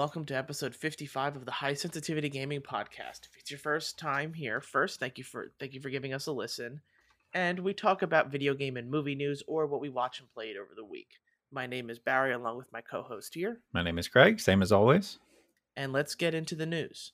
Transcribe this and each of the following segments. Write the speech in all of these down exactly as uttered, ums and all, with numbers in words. welcome to episode fifty-five of the High Sensitivity Gaming Podcast. If it's your first time here, first, thank you for thank you for giving us a listen. And we talk about video game and movie news or what we watch and played over the week. My name is Barry, along with my co-host here. My name is Craig, same as always. And let's get into the news.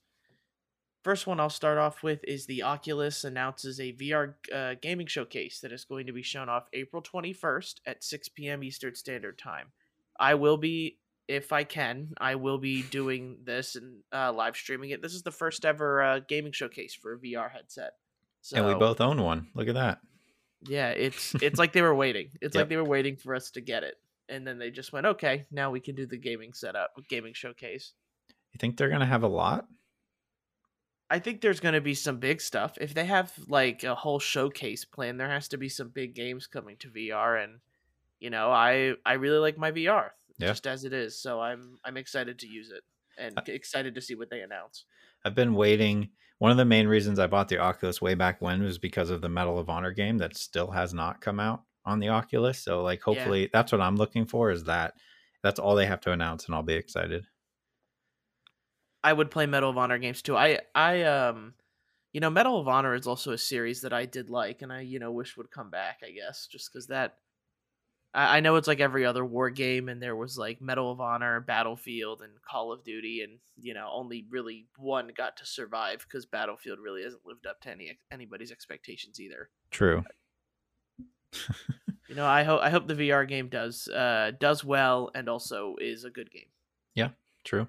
First one I'll start off with is the Oculus announces a V R uh, gaming showcase that is going to be shown off April twenty-first at six p.m. Eastern Standard Time. I will be, if I can, I will be doing this and uh, live streaming it. This is the first ever uh, gaming showcase for a V R headset. So, and we both own one. Look at that. Yeah, it's it's like they were waiting. It's yep. like they were waiting for us to get it. And then they just went, okay, now we can do the gaming setup, gaming showcase. You think they're going to have a lot? I think there's going to be some big stuff. If they have like a whole showcase plan, there has to be some big games coming to V R. And, you know, I, I really like my V R yeah. just as it is. So I'm, I'm excited to use it and excited to see what they announce. I've been waiting. One of the main reasons I bought the Oculus way back when was because of the Medal of Honor game that still has not come out on the Oculus. So like, hopefully yeah. that's what I'm looking for, is that that's all they have to announce and I'll be excited. I would play Medal of Honor games too. I, I, um, you know, Medal of Honor is also a series that I did like, and I, you know, wish would come back, I guess, just because that, I, I know it's like every other war game, and there was like Medal of Honor, Battlefield, and Call of Duty, and, you know, only really one got to survive because Battlefield really hasn't lived up to any anybody's expectations either. True. You know, I hope, I hope the V R game does, uh, does well and also is a good game. Yeah, true.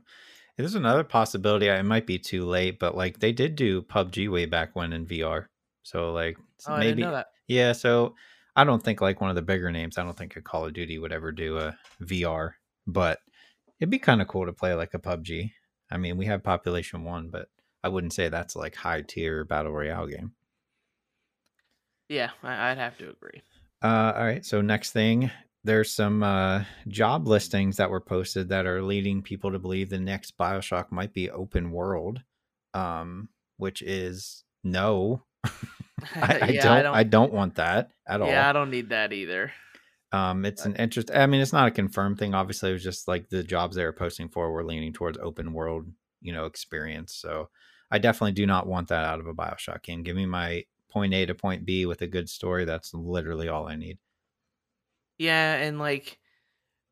There's another possibility. It might be too late, but like they did do P U B G way back when in V R. So like oh, maybe I didn't know that. Yeah, so I don't think like one of the bigger names, I don't think a Call of Duty would ever do a V R, but it'd be kind of cool to play like a P U B G. I mean, we have Population One, but I wouldn't say that's like high tier battle royale game. Yeah, I'd have to agree. Uh, all right, so next thing. There's some uh, job listings that were posted that are leading people to believe the next Bioshock might be open world, um, which is no. I, I, yeah, don't, I don't. I don't want that at yeah, all. Yeah, I don't need that either. Um, it's an interest. I mean, it's not a confirmed thing. Obviously, it was just like the jobs they were posting for were leaning towards open world, you know, experience. So I definitely do not want that out of a Bioshock game. Give me my point A to point B with a good story. That's literally all I need. Yeah, and like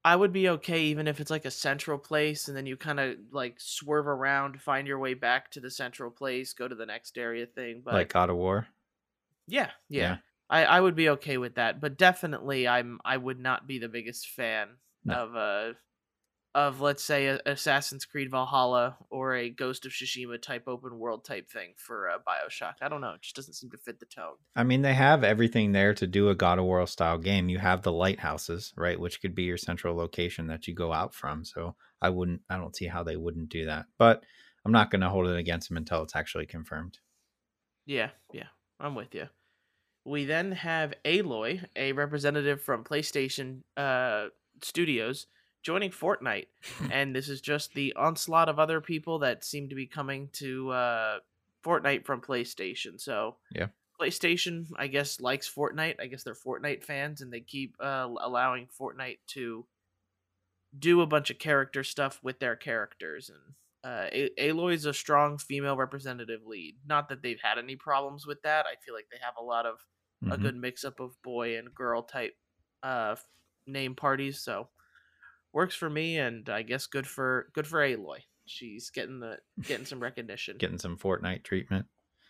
I would be okay even if it's like a central place and then you kind of like swerve around, find your way back to the central place, go to the next area thing. But like God of War? Yeah, yeah. yeah. I, I would be okay with that. But definitely I'm I would not be the biggest fan no. of uh of let's say a Assassin's Creed Valhalla or a Ghost of Tsushima type open world type thing for uh, Bioshock. I don't know. It just doesn't seem to fit the tone. I mean, they have everything there to do a God of War style game. You have the lighthouses, right? Which could be your central location that you go out from. So I wouldn't, I don't see how they wouldn't do that, but I'm not going to hold it against them until it's actually confirmed. Yeah. Yeah. I'm with you. We then have Aloy, a representative from PlayStation uh, Studios, joining Fortnite, and this is just the onslaught of other people that seem to be coming to uh, Fortnite from PlayStation. So yeah, PlayStation, I guess, likes Fortnite. I guess they're Fortnite fans, and they keep uh, allowing Fortnite to do a bunch of character stuff with their characters. And uh, a- Aloy's a strong female representative lead. Not that they've had any problems with that. I feel like they have a lot of mm-hmm. a good mix-up of boy and girl type uh, name parties. So. Works for me, and I guess good for good for Aloy. She's getting the getting some recognition, getting some Fortnite treatment.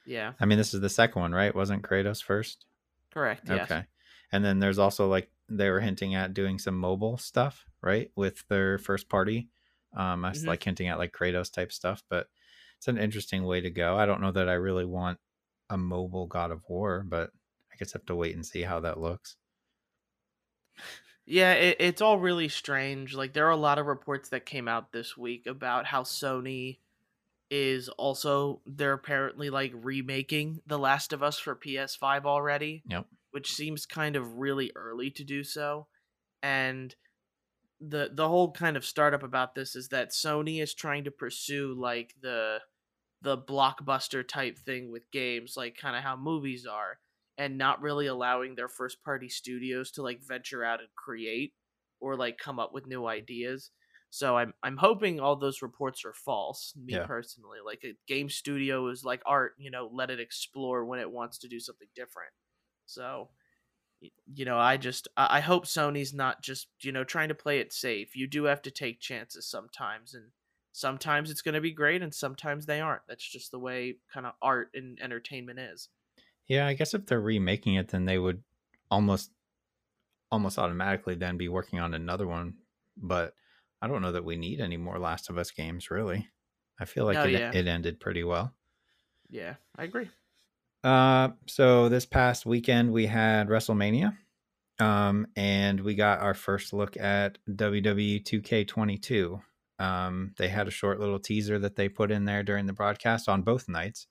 Yeah, I mean, this is the second one, right? Wasn't Kratos first? Correct. Yes. Okay, and then there's also like they were hinting at doing some mobile stuff, right, with their first party. Um, I was mm-hmm. like hinting at like Kratos type stuff, but it's an interesting way to go. I don't know that I really want a mobile God of War, but I guess I have to wait and see how that looks. Yeah, it, it's all really strange. Like, there are a lot of reports that came out this week about how Sony is also, they're apparently, like, remaking The Last of Us for P S five already. Yep. Which seems kind of really early to do so. And the the whole kind of startup about this is that Sony is trying to pursue, like, the the blockbuster type thing with games, like, kind of how movies are. And not really allowing their first party studios to like venture out and create or like come up with new ideas. So I'm I'm hoping all those reports are false. Me yeah. personally, like a game studio is like art, you know, let it explore when it wants to do something different. So, you know, I just I hope Sony's not just, you know, trying to play it safe. You do have to take chances sometimes, and sometimes it's going to be great, and sometimes they aren't. That's just the way kind of art and entertainment is. Yeah, I guess if they're remaking it, then they would almost almost automatically then be working on another one. But I don't know that we need any more Last of Us games, really. I feel like oh, it, yeah. it ended pretty well. Yeah, I agree. Uh, so this past weekend we had WrestleMania, um, and we got our first look at W W E two K twenty-two. Um, they had a short little teaser that they put in there during the broadcast on both nights.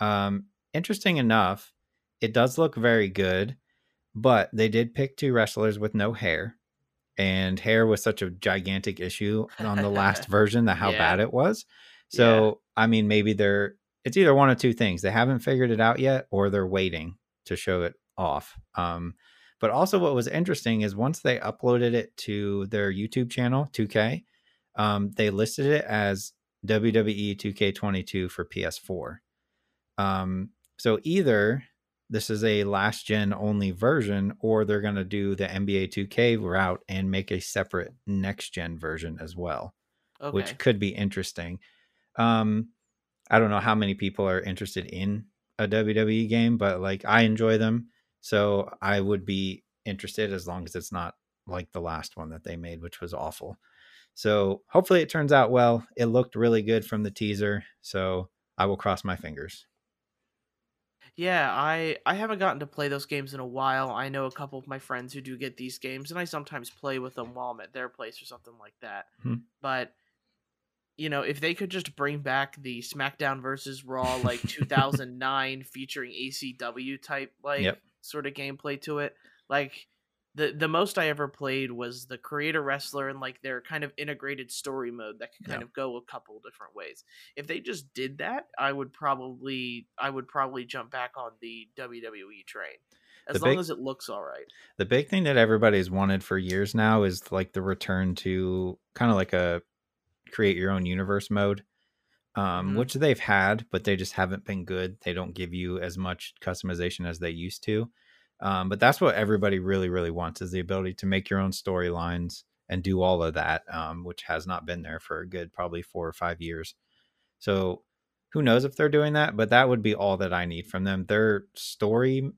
Um, interesting enough, it does look very good, but they did pick two wrestlers with no hair, and hair was such a gigantic issue on the last version that how yeah. bad it was. So, yeah. I mean, maybe they're, it's either one of two things. They haven't figured it out yet, or they're waiting to show it off. Um, but also what was interesting is once they uploaded it to their YouTube channel, two K, um, they listed it as W W E two K twenty-two for P S four. Um, so either this is a last gen only version, or they're going to do the N B A two K route and make a separate next gen version as well, okay. which could be interesting. Um, I don't know how many people are interested in a W W E game, but like I enjoy them. So I would be interested as long as it's not like the last one that they made, which was awful. So hopefully it turns out well. It looked really good from the teaser, so I will cross my fingers. Yeah, I, I haven't gotten to play those games in a while. I know a couple of my friends who do get these games, and I sometimes play with them while I'm at their place or something like that. Hmm. But you know, if they could just bring back the SmackDown versus Raw, like two thousand nine featuring E C W type, like yep. sort of gameplay to it. Like the, the most I ever played was the creator wrestler and like their kind of integrated story mode that could kind yep. of go a couple different ways. If they just did that, I would probably, I would probably jump back on the W W E train as the long big, as it looks all right. The big thing that everybody's wanted for years now is like the return to kind of like a, create your own universe mode, um mm-hmm. which they've had, but they just haven't been good. They don't give you as much customization as they used to, um but that's what everybody really really wants, is the ability to make your own storylines and do all of that, um which has not been there for a good probably four or five years. So who knows if they're doing that, but that would be all that I need from them. Their story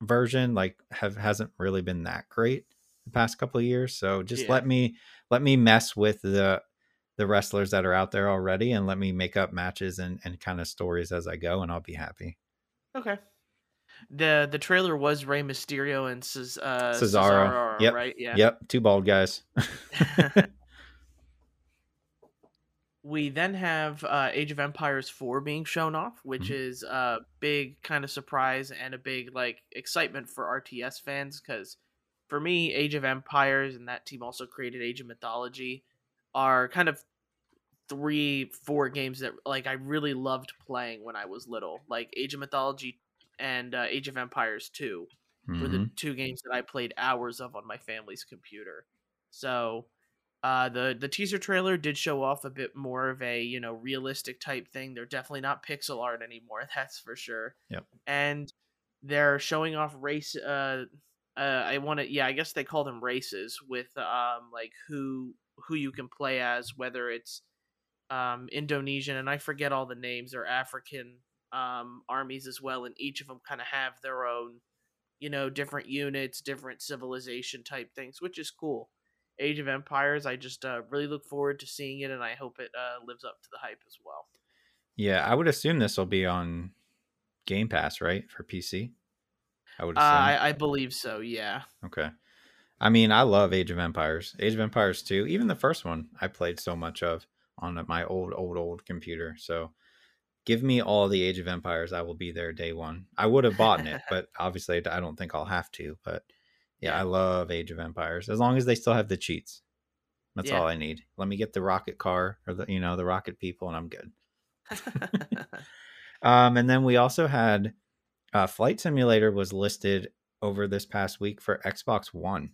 version like have hasn't really been that great the past couple of years, so just yeah. let me let me mess with the the wrestlers that are out there already, and let me make up matches and, and kind of stories as I go, and I'll be happy. Okay. The the trailer was Rey Mysterio and Ces- uh, Cesaro, Cesaro yep. right? Yeah. Yep. Two bald guys. We then have uh, Age of Empires four being shown off, which mm-hmm. is a big kind of surprise and a big like excitement for R T S fans. 'Cause for me, Age of Empires, and that team also created Age of Mythology, are kind of three, four games that like I really loved playing when I was little, like Age of Mythology and uh, Age of Empires two mm-hmm. were the two games that I played hours of on my family's computer. So uh, the the teaser trailer did show off a bit more of a, you know, realistic type thing. They're definitely not pixel art anymore, that's for sure. Yep. And they're showing off race. Uh, uh, I want to, yeah, I guess they call them races with um like who. who you can play as, whether it's um, Indonesian, and I forget all the names, or African um, armies as well, and each of them kind of have their own, you know, different units, different civilization type things, which is cool. Age of Empires, I just uh, really look forward to seeing it, and I hope it uh, lives up to the hype as well. Yeah, I would assume this will be on Game Pass, right, for P C? I would assume. Uh, I, I believe so, yeah. Okay. I mean, I love Age of Empires. Age of Empires two, even the first one, I played so much of on my old, old, old computer. So give me all the Age of Empires. I will be there day one. I would have bought it, but obviously I don't think I'll have to. But yeah, yeah, I love Age of Empires. As long as they still have the cheats. That's yeah. all I need. Let me get the rocket car or, the, you know, the rocket people, and I'm good. um, and then we also had uh, Flight Simulator was listed over this past week for Xbox One.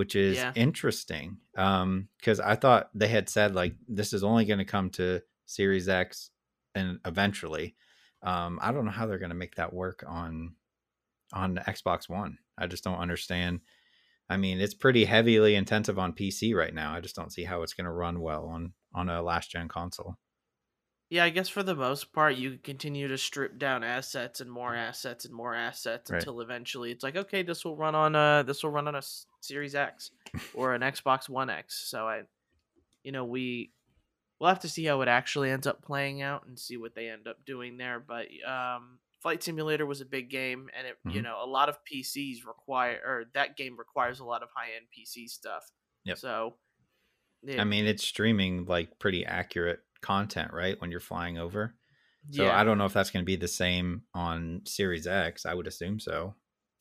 which is yeah. interesting. Um, because I thought they had said, like, this is only going to come to Series X and eventually. Um, I don't know how they're going to make that work on on Xbox One. I just don't understand. I mean, it's pretty heavily intensive on P C right now. I just don't see how it's going to run well on, on a last-gen console. Yeah, I guess for the most part, you continue to strip down assets and more assets and more assets right. until eventually it's like, okay, this will run on a this will run on a Series X or an Xbox One X. So I, you know, we we'll have to see how it actually ends up playing out and see what they end up doing there. But um, Flight Simulator was a big game, and it mm-hmm. you know a lot of P Cs require or that game requires a lot of high end P C stuff. Yep. So, yeah. I mean, it's streaming like pretty accurate content right when you're flying over, so yeah. I don't know if that's going to be the same on Series X. I would assume so,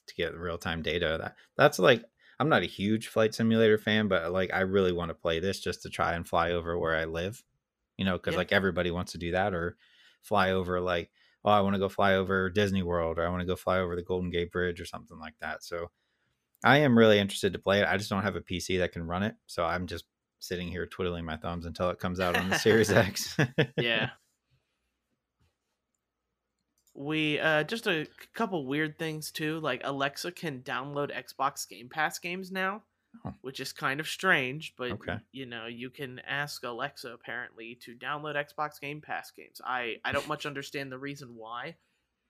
to get real-time data. That that's like, I'm not a huge Flight Simulator fan, but like I really want to play this just to try and fly over where I live, you know, because yeah. like everybody wants to do that, or fly over like, oh, I want to go fly over Disney World, or I want to go fly over the Golden Gate Bridge or something like that. So I am really interested to play it. I just don't have a P C that can run it, so I'm just sitting here twiddling my thumbs until it comes out on the Series X. Yeah. We, uh, just a couple weird things too. Like Alexa can download Xbox Game Pass games now, oh. which is kind of strange, but okay. you know, you can ask Alexa apparently to download Xbox Game Pass games. I, I don't much understand the reason why,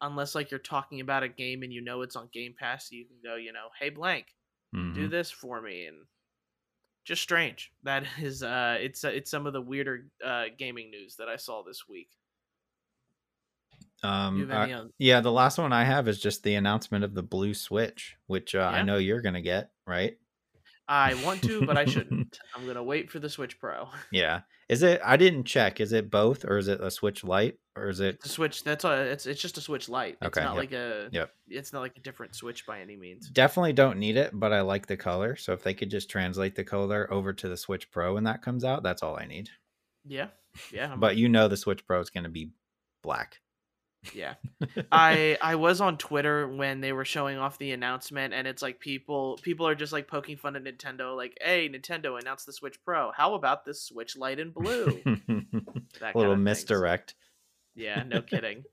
unless like you're talking about a game and you know it's on Game Pass, so you can go, you know, hey blank, mm-hmm. do this for me. And just strange. That is, uh, it's it's some of the weirder uh, gaming news that I saw this week. Um, I, on- yeah, the last one I have is just the announcement of the blue Switch, which uh, yeah. I know you're gonna get, right? I want to, but I shouldn't. I'm gonna wait for the Switch Pro. Yeah, is it? I didn't check. Is it both, or is it a Switch Lite, or is it the Switch? That's a. It's it's just a Switch Lite. It's okay, not yep. like a. Yep. It's not like a different Switch by any means. Definitely don't need it, but I like the color. So if they could just translate the color over to the Switch Pro when that comes out, that's all I need. Yeah, yeah. But you know the Switch Pro is going to be black. Yeah, I I was on Twitter when they were showing off the announcement, and it's like people people are just like poking fun at Nintendo, like, hey, Nintendo announced the Switch Pro. How about this Switch Lite in blue? That little misdirect. So, yeah, no kidding.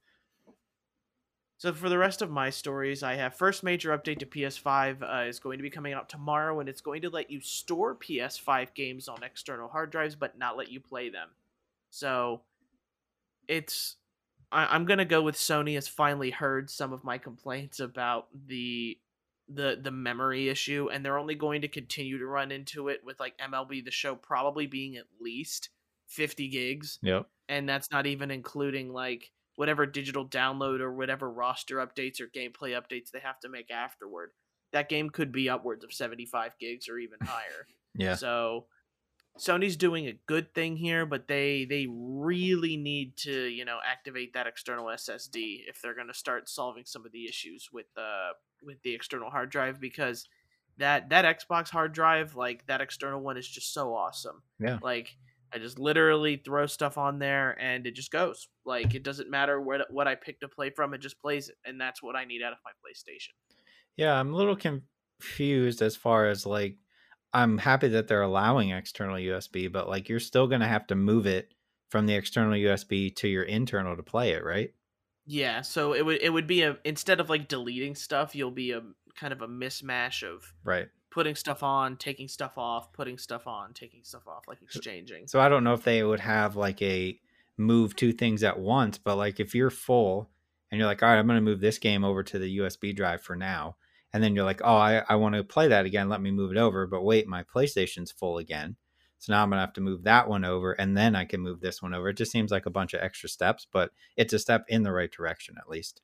So for the rest of my stories, I have first major update to P S five uh, is going to be coming out tomorrow, and it's going to let you store P S five games on external hard drives, but not let you play them. So it's. I'm gonna go with Sony has finally heard some of my complaints about the the the memory issue, and they're only going to continue to run into it with like M L B The Show probably being at least fifty gigs. Yep. And that's not even including like whatever digital download or whatever roster updates or gameplay updates they have to make afterward. That game could be upwards of seventy-five gigs or even higher. Yeah. So Sony's doing a good thing here, but they they really need to, you know, activate that external S S D if they're going to start solving some of the issues with uh with the external hard drive, because that that Xbox hard drive, like that external one, is just so awesome. Yeah. Like I just literally throw stuff on there and it just goes. Like it doesn't matter what what I pick to play from, it just plays it, and that's what I need out of my PlayStation. Yeah, I'm a little confused as far as like. I'm happy that they're allowing external U S B, but like you're still going to have to move it from the external U S B to your internal to play it, right? Yeah, so it would it would be a instead of like deleting stuff, you'll be a kind of a mismatch of right putting stuff on, taking stuff off, putting stuff on, taking stuff off, like exchanging. So I don't know if they would have like a move two things at once, but like if you're full and you're like, all right, I'm going to move this game over to the U S B drive for now. And then you're like, oh, I, I want to play that again. Let me move it over. But wait, my PlayStation's full again. So now I'm going to have to move that one over. And then I can move this one over. It just seems like a bunch of extra steps, but it's a step in the right direction, at least.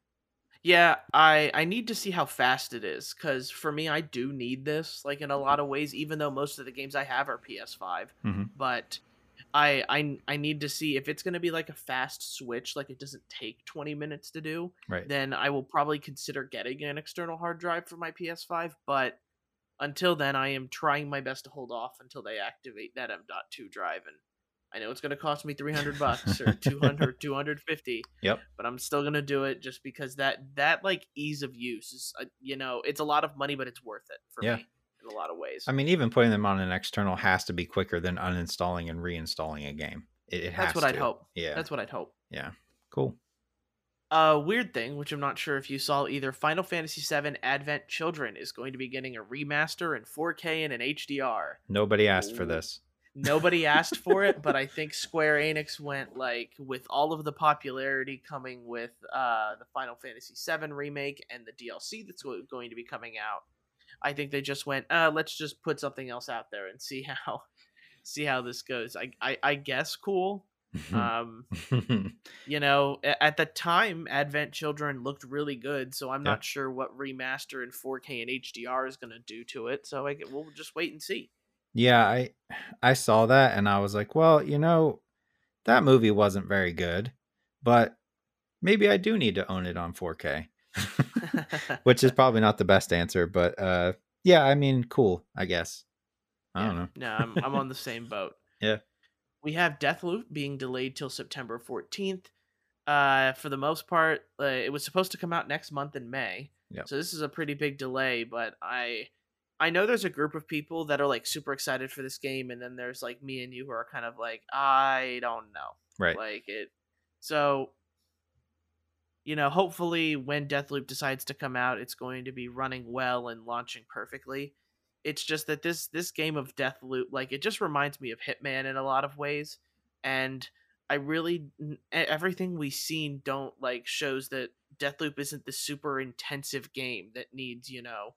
Yeah, I, I need to see how fast it is. Because for me, I do need this, like in a lot of ways, even though most of the games I have are P S five. Mm-hmm. But I, I I need to see if it's going to be like a fast switch, like it doesn't take twenty minutes to do, right. Then I will probably consider getting an external hard drive for my P S five. But until then, I am trying my best to hold off until they activate that M dot two drive. And I know it's going to cost me three hundred bucks or two hundred, two hundred fifty. Yep. But I'm still going to do it just because that, that like ease of use is, uh, you know, it's a lot of money, but it's worth it for yeah. me. in a lot of ways. I mean, even putting them on an external has to be quicker than uninstalling and reinstalling a game. It, it has That's what to. I'd hope. Yeah. That's what I'd hope. Yeah. Cool. A uh, weird thing, which I'm not sure if you saw either, Final Fantasy seven Advent Children is going to be getting a remaster in four K and an H D R. Nobody asked Ooh. for this. Nobody asked for it, but I think Square Enix went, like, with all of the popularity coming with uh, the Final Fantasy seven remake and the D L C that's going to be coming out. I think they just went, uh, let's just put something else out there and see how see how this goes. I, I, I guess cool. um you know, at the time Advent Children looked really good, so I'm yeah. not sure what remaster in four K and H D R is going to do to it, so I we'll just wait and see. Yeah, I I saw that and I was like, well, you know, that movie wasn't very good, but maybe I do need to own it on four K. Which is probably not the best answer, but uh yeah, I mean, cool, I guess. I yeah. don't know. No, I'm I'm on the same boat. Yeah. We have Deathloop being delayed till September fourteenth. Uh, for the most part, uh, it was supposed to come out next month in May. Yep. So this is a pretty big delay, but I I know there's a group of people that are like super excited for this game, and then there's like me and you who are kind of like, I don't know. Right. Like it. So, you know, hopefully when Deathloop decides to come out, it's going to be running well and launching perfectly. It's just that this this game of Deathloop, like, it just reminds me of Hitman in a lot of ways, and I really everything we've seen don't like shows that Deathloop isn't the super intensive game that needs, you know,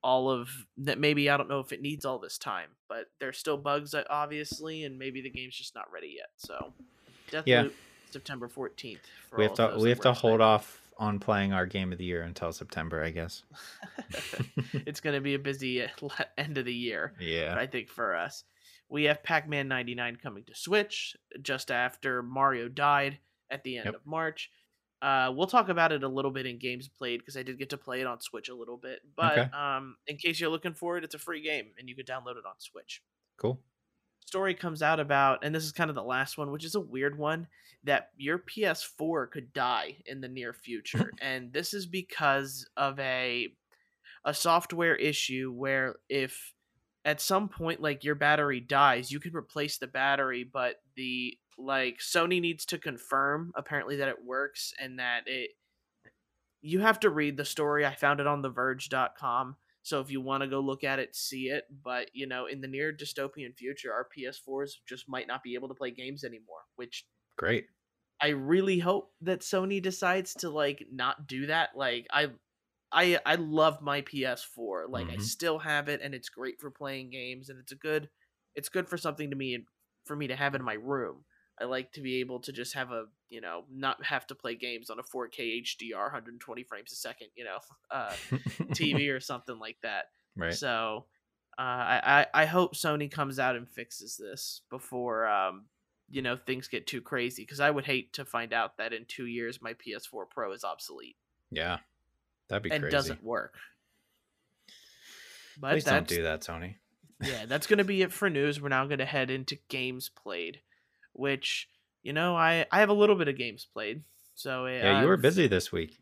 all of that. Maybe I don't know if it needs all this time, but there's still bugs obviously, and maybe the game's just not ready yet. So, Deathloop yeah. September fourteenth. For we have to we have to hold things. off. on playing our game of the year until September, I guess. It's going to be a busy end of the year. Yeah. I think for us, we have Pac-Man ninety-nine coming to Switch just after Mario died at the end yep. of March. Uh, we'll talk about it a little bit in games played, because I did get to play it on Switch a little bit, but okay. um, in case you're looking for it, it's a free game and you can download it on Switch. Cool. Story comes out about, and this is kind of the last one, which is a weird one, that your P S four could die in the near future. And this is because of a a software issue where if at some point, like, your battery dies, you can replace the battery, but the, like, Sony needs to confirm apparently that it works, and that it you have to read the story. I found it on the verge dot com. So if you want to go look at it, see it. But, you know, in the near dystopian future, our P S fours just might not be able to play games anymore, which... Great. I really hope that Sony decides to, like, not do that. Like, I I, I love my P S four. Like, mm-hmm. I still have it, and it's great for playing games, and it's a good... It's good for something to me, for me to have in my room. I like to be able to just have a, you know, not have to play games on a four K H D R, one hundred twenty frames a second, you know, uh, T V or something like that. Right. So uh, I, I hope Sony comes out and fixes this before, um, you know, things get too crazy, because I would hate to find out that in two years my P S four Pro is obsolete. Yeah, that'd be and crazy. And doesn't work. But Please don't do that, Sony. Yeah, that's going to be it for news. We're now going to head into games played. Which, you know, I, I have a little bit of games played. So it, yeah, you were busy this week.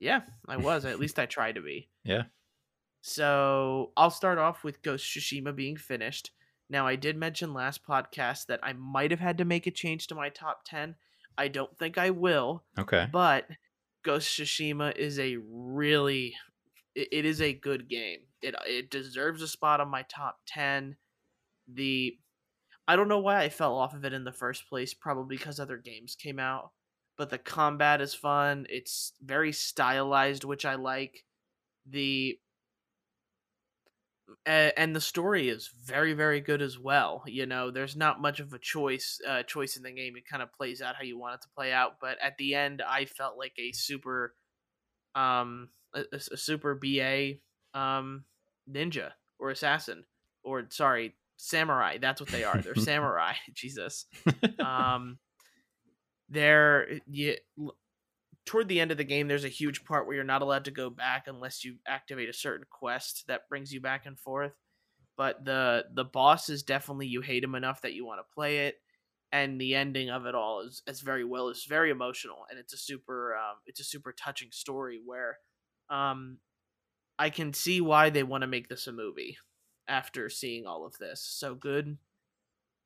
Yeah, I was. At least I tried to be. Yeah. So I'll start off with Ghost of Tsushima being finished. Now, I did mention last podcast that I might have had to make a change to my top ten. I don't think I will. Okay. But Ghost of Tsushima is a really, it, it is a good game. It it deserves a spot on my top ten. The... I don't know why I fell off of it in the first place, probably because other games came out, but the combat is fun. It's very stylized, which I like. The and the story is very, very good as well. You know, there's not much of a choice uh, choice in the game. It kind of plays out how you want it to play out, but at the end, I felt like a super um a, a super B A um ninja or assassin or sorry. samurai. That's what they are. They're samurai. Jesus. Um, they're you, toward the end of the game, there's a huge part where you're not allowed to go back unless you activate a certain quest that brings you back and forth. But the the boss is definitely, you hate him enough that you want to play it. And the ending of it all is, is very well. It's very emotional, and it's a super um, it's a super touching story where um, I can see why they want to make this a movie. after seeing all of this. So good.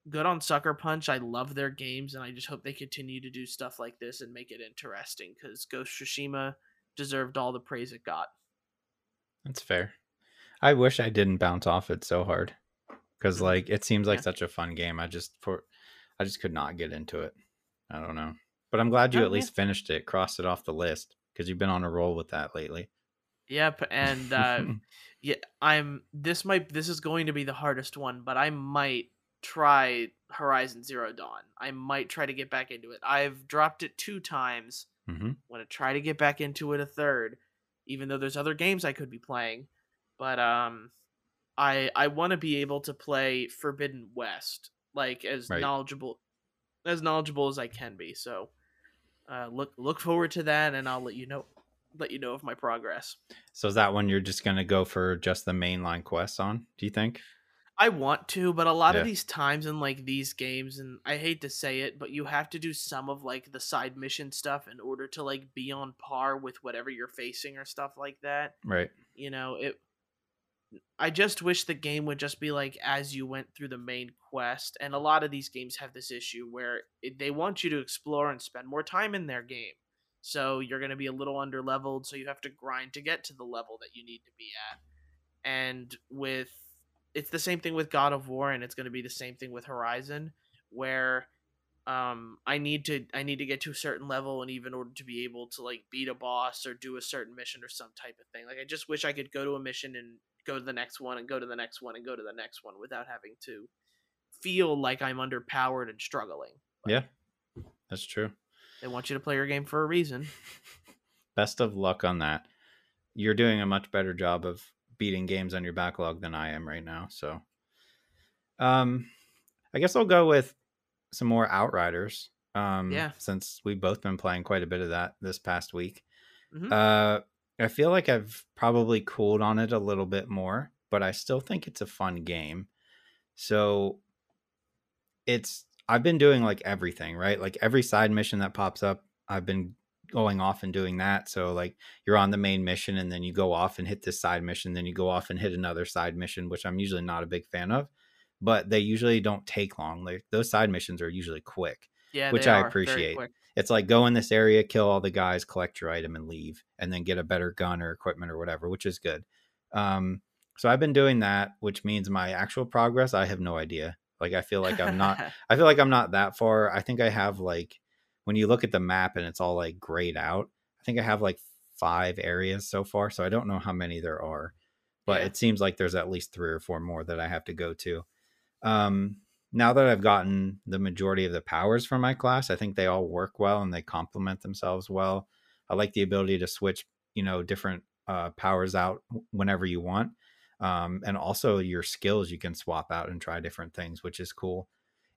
Good on Sucker Punch. I love their games, and I just hope they continue to do stuff like this and make it interesting, because Ghost of Tsushima deserved all the praise it got. That's fair. I wish I didn't bounce off it so hard, because like it seems like yeah. such a fun game. I just for, I just could not get into it. I don't know, but I'm glad you oh, at yeah. least finished it, crossed it off the list, because you've been on a roll with that lately. Yep, and uh, yeah, I'm. This might. This is going to be the hardest one, but I might try Horizon Zero Dawn. I might try to get back into it. I've dropped it two times. Mm-hmm. I want to try to get back into it a third, even though there's other games I could be playing. But um, I I want to be able to play Forbidden West, like as right. knowledgeable as knowledgeable as I can be. So uh, look look forward to that, and I'll let you know let you know of my progress. So is that one you're just gonna go for just the mainline quests on? Do you think? I want to, but a lot yeah. of these times in like these games, and I hate to say it, but you have to do some of like the side mission stuff in order to like be on par with whatever you're facing or stuff like that. Right. You know, it, I just wish the game would just be like, as you went through the main quest. And a lot of these games have this issue where it, they want you to explore and spend more time in their game. So you're going to be a little under leveled. So you have to grind to get to the level that you need to be at. And with, it's the same thing with God of War, and it's going to be the same thing with Horizon, where um, I need to I need to get to a certain level, and even in order to be able to like beat a boss or do a certain mission or some type of thing. Like I just wish I could go to a mission and go to the next one and go to the next one and go to the next one without having to feel like I'm underpowered and struggling. Like, yeah, that's true. They want you to play your game for a reason. Best of luck on that. You're doing a much better job of beating games on your backlog than I am right now. So um I guess I'll go with some more Outriders. Um yeah. Since we've both been playing quite a bit of that this past week. Mm-hmm. Uh I feel like I've probably cooled on it a little bit more, but I still think it's a fun game. So it's I've been doing like everything, right? Like every side mission that pops up, I've been going off and doing that. So like you're on the main mission, and then you go off and hit this side mission, then you go off and hit another side mission, which I'm usually not a big fan of, but they usually don't take long. Like those side missions are usually quick, yeah, which I appreciate. It's like go in this area, kill all the guys, collect your item and leave, and then get a better gun or equipment or whatever, which is good. Um, so I've been doing that, which means my actual progress, I have no idea. Like, I feel like I'm not, I feel like I'm not that far. I think I have like, when you look at the map and it's all like grayed out, I think I have like five areas so far. So I don't know how many there are, but yeah. it seems like there's at least three or four more that I have to go to. Um, now that I've gotten the majority of the powers for my class, I think they all work well and they complement themselves well. I like the ability to switch, you know, different uh, powers out whenever you want. Um, and also your skills, you can swap out and try different things, which is cool.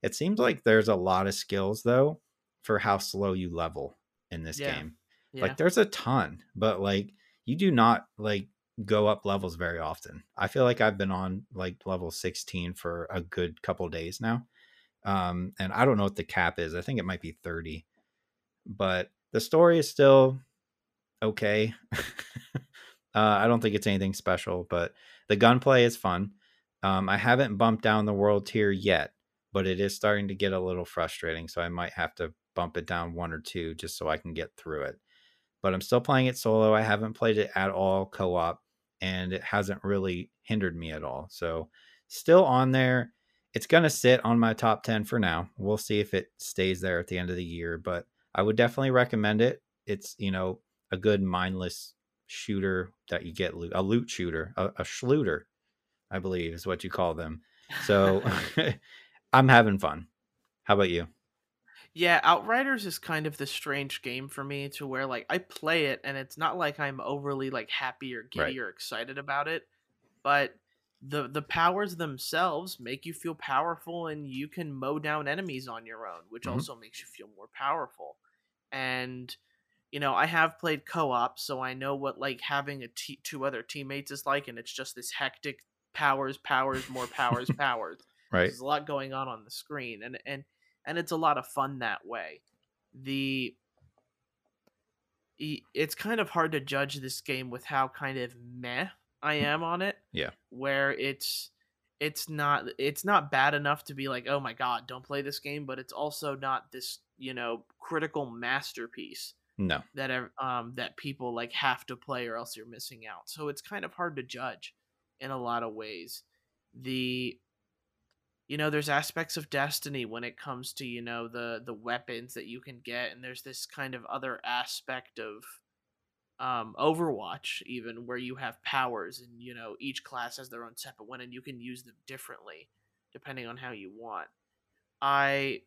It seems like there's a lot of skills though, for how slow you level in this yeah. game. Yeah. Like there's a ton, but like you do not like go up levels very often. I feel like I've been on like level sixteen for a good couple days now. Um, and I don't know what the cap is. I think it might be thirty, but the story is still okay. uh, I don't think it's anything special, but the gunplay is fun. Um, I haven't bumped down the world tier yet, but it is starting to get a little frustrating. So I might have to bump it down one or two just so I can get through it, but I'm still playing it solo. I haven't played it at all co-op, and it hasn't really hindered me at all. So still on there. It's going to sit on my top ten for now. We'll see if it stays there at the end of the year, but I would definitely recommend it. It's, you know, a good mindless shooter that you get loot, a loot shooter, a, a schluter, I believe is what you call them. So I'm having fun. How about you? Yeah, Outriders is kind of the strange game for me to where like I play it and it's not like I'm overly like happy or giddy right. or excited about it, but the the powers themselves make you feel powerful, and you can mow down enemies on your own, which mm-hmm. also makes you feel more powerful. And you know, I have played co-op, so I know what like having a t- two other teammates is like, and it's just this hectic powers, powers, more powers, powers. Right. There's a lot going on on the screen, and and. And it's a lot of fun that way. The it's kind of hard to judge this game with how kind of meh I am on it. Yeah. Where it's it's not it's not bad enough to be like, oh my God, don't play this game, but it's also not this, you know, critical masterpiece no that um that people like have to play or else you're missing out. So it's kind of hard to judge in a lot of ways. The you know, there's aspects of Destiny when it comes to, you know, the the weapons that you can get, and there's this kind of other aspect of um Overwatch even, where you have powers and, you know, each class has their own separate one and you can use them differently depending on how you want. I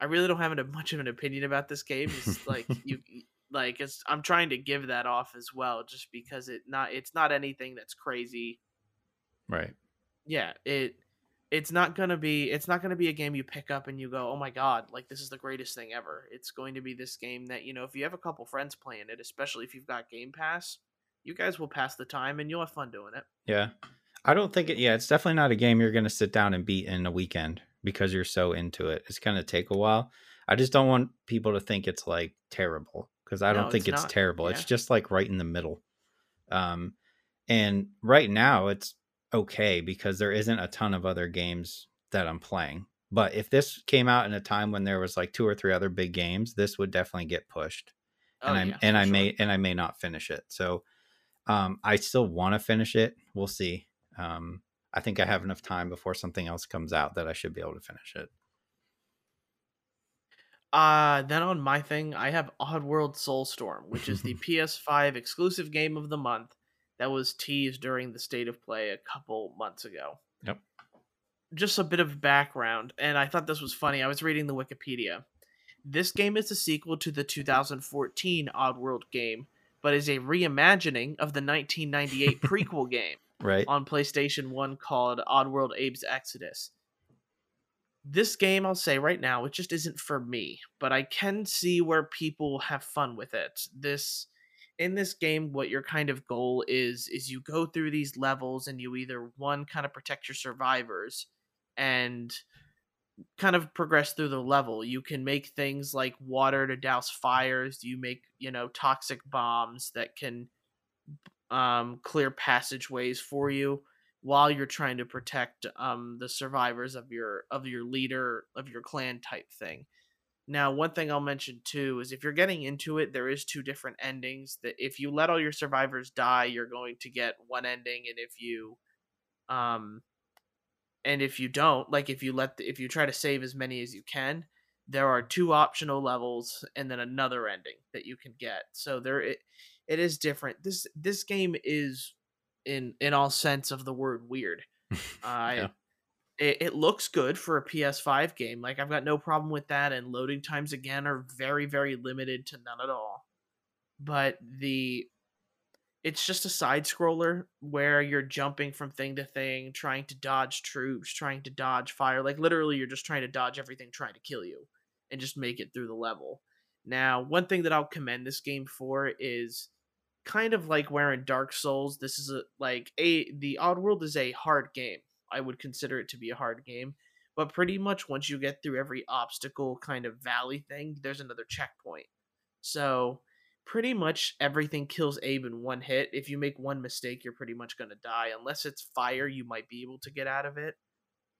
I really don't have much of an opinion about this game. It's like you like it's I'm trying to give that off as well, just because it not it's not anything that's crazy. Right. Yeah, it it's not going to be it's not going to be a game you pick up and you go, "Oh my God, like this is the greatest thing ever." It's going to be this game that, you know, if you have a couple friends playing it, especially if you've got Game Pass, you guys will pass the time and you'll have fun doing it. Yeah. I don't think it yeah, it's definitely not a game you're going to sit down and beat in a weekend because you're so into it. It's going to take a while. I just don't want people to think it's like terrible, because I no, don't think it's, it's terrible. Yeah. It's just like right in the middle. Um and right now it's okay, because there isn't a ton of other games that I'm playing. But if this came out in a time when there was like two or three other big games, this would definitely get pushed. Oh, and I yeah, and I sure. may and I may not finish it. So um I still want to finish it. We'll see. Um I think I have enough time before something else comes out that I should be able to finish it. Uh then on my thing, I have Oddworld Soulstorm, which is the P S five exclusive game of the month. That was teased during the state of play a couple months ago. Yep. Just a bit of background, and I thought this was funny. I was reading the Wikipedia. This game is a sequel to the two thousand fourteen Oddworld game, but is a reimagining of the nineteen ninety-eight prequel game right. on PlayStation one called Oddworld Abe's Exodus. This game, I'll say right now, it just isn't for me, but I can see where people have fun with it. This... In this game, what your kind of goal is, is you go through these levels and you either, one, kind of protect your survivors and kind of progress through the level. You can make things like water to douse fires. You make, you know, toxic bombs that can um, clear passageways for you while you're trying to protect um, the survivors of your of your leader, of your clan type thing. Now, one thing I'll mention, too, is if you're getting into it, there is two different endings. That if you let all your survivors die, you're going to get one ending. And if you um, and if you don't, like if you let the, if you try to save as many as you can, there are two optional levels and then another ending that you can get. So there it, it is different. This this game is in in all sense of the word weird. uh, yeah. I, It looks good for a P S five game. Like, I've got no problem with that. And loading times, again, are very, very limited to none at all. But the it's just a side-scroller where you're jumping from thing to thing, trying to dodge troops, trying to dodge fire. Like, literally, you're just trying to dodge everything trying to kill you and just make it through the level. Now, one thing that I'll commend this game for is kind of like where in Dark Souls, this is a, like, a the Oddworld is a hard game. I would consider it to be a hard game, but pretty much once you get through every obstacle kind of valley thing, there's another checkpoint. So pretty much everything kills Abe in one hit. If you make one mistake, you're pretty much going to die. Unless it's fire, you might be able to get out of it.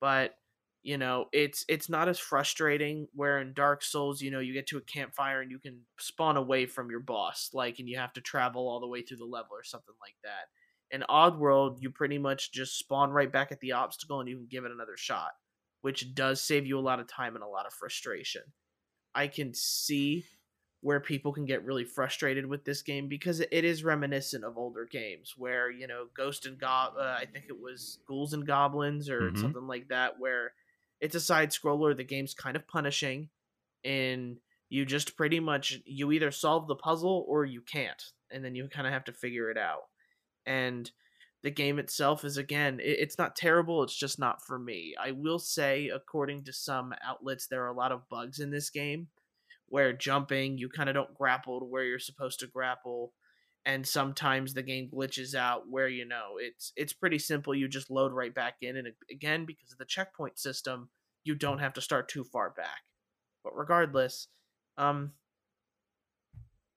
But, you know, it's it's not as frustrating where in Dark Souls, you know, you get to a campfire and you can spawn away from your boss, like, and you have to travel all the way through the level or something like that. In Oddworld, you pretty much just spawn right back at the obstacle and you can give it another shot, which does save you a lot of time and a lot of frustration. I can see where people can get really frustrated with this game because it is reminiscent of older games where, you know, Ghost and Gob, uh, I think it was Ghouls and Goblins or mm-hmm. something like that, where it's a side scroller. The game's kind of punishing, and you just pretty much you either solve the puzzle or you can't, and then you kind of have to figure it out. And the game itself is, again, it's not terrible. It's just not for me. I will say, according to some outlets, there are a lot of bugs in this game where jumping, you kind of don't grapple to where you're supposed to grapple. And sometimes the game glitches out where, you know, it's it's pretty simple. You just load right back in. And again, because of the checkpoint system, you don't have to start too far back. But regardless, um...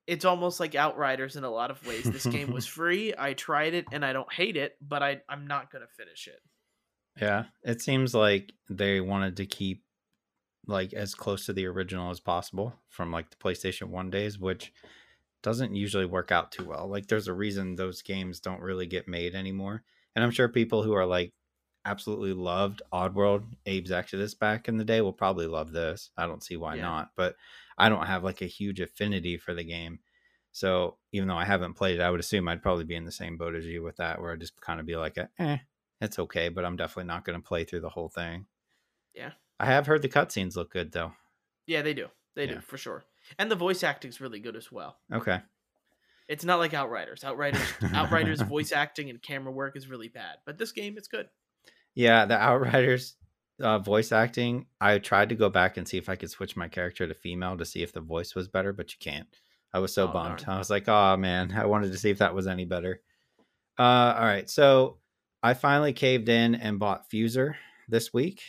it's almost like Outriders in a lot of ways. This game was free. I tried it and I don't hate it, but I, I'm not going to finish it. Yeah, it seems like they wanted to keep like as close to the original as possible from like the PlayStation one days, which doesn't usually work out too well. Like there's a reason those games don't really get made anymore. And I'm sure people who are like absolutely loved Oddworld, Abe's Exodus back in the day will probably love this. I don't see why yeah. not, but I don't have like a huge affinity for the game. So even though I haven't played it, I would assume I'd probably be in the same boat as you with that, where I'd just kind of be like, eh, it's okay, but I'm definitely not going to play through the whole thing. Yeah. I have heard the cutscenes look good though. Yeah, they do. They yeah. do for sure. And the voice acting's really good as well. Okay. It's not like Outriders. Outriders, Outriders voice acting and camera work is really bad, but this game, it's good. Yeah. The Outriders uh, voice acting. I tried to go back and see if I could switch my character to female to see if the voice was better, but you can't. I was so oh, bummed. Darn. I was like, oh man, I wanted to see if that was any better. Uh, all right. So I finally caved in and bought Fuser this week.